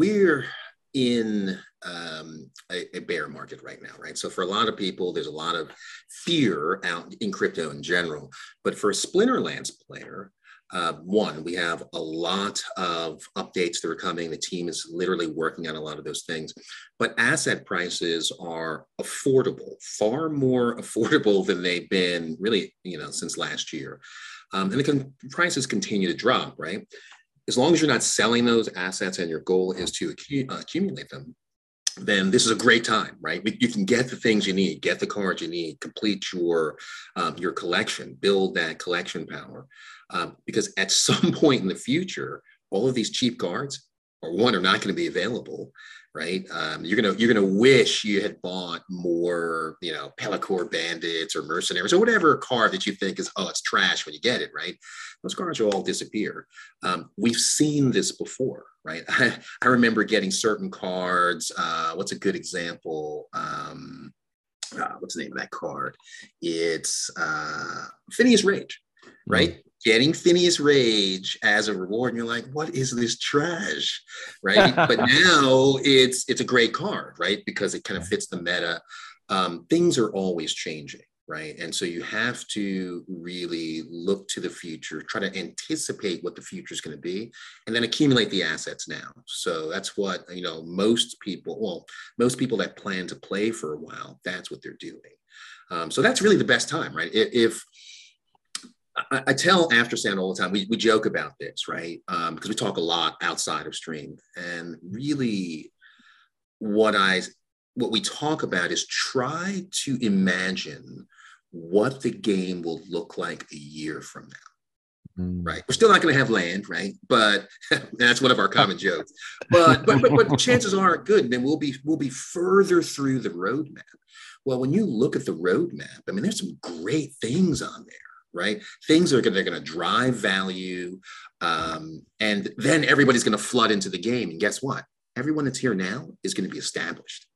we're in a bear market right now, right? So for a lot of people, there's a lot of fear out in crypto in general. But for a Splinterlands player, one, we have a lot of updates that are coming. The team is literally working on a lot of those things. But asset prices are affordable, far more affordable than they've been really, you know, since last year. And prices continue to drop, right? As long as you're not selling those assets and your goal is to accumulate them, then this is a great time, right? You can get the things you need, get the cards you need, complete your collection, build that collection power. Because at some point in the future, all of these cheap cards are not going to be available, right? You're gonna wish you had bought more, you know, Pelicor Bandits or Mercenaries or whatever card that you think is, oh, it's trash when you get it, right? Those cards will all disappear. We've seen this before, right? I remember getting certain cards. What's a good example? What's the name of that card? It's Phineas Rage, right? Mm-hmm. Getting Phineas Rage as a reward, and you're like, what is this trash, right? But now it's a great card, right? Because it kind of fits the meta. Things are always changing, right? And so you have to really look to the future, try to anticipate what the future is going to be, and then accumulate the assets now. So that's what, you know, most people that plan to play for a while, that's what they're doing. So that's really the best time, right? If I tell AfterSand all the time, we joke about this, right? Because we talk a lot outside of stream. And really what we talk about is try to imagine what the game will look like a year from now, right? We're still not going to have land, right? But that's one of our common jokes. But chances are good, then we'll be further through the roadmap. Well, when you look at the roadmap, I mean, there's some great things on there, right? Things are going to drive value. And then everybody's going to flood into the game. And guess what? Everyone that's here now is going to be established.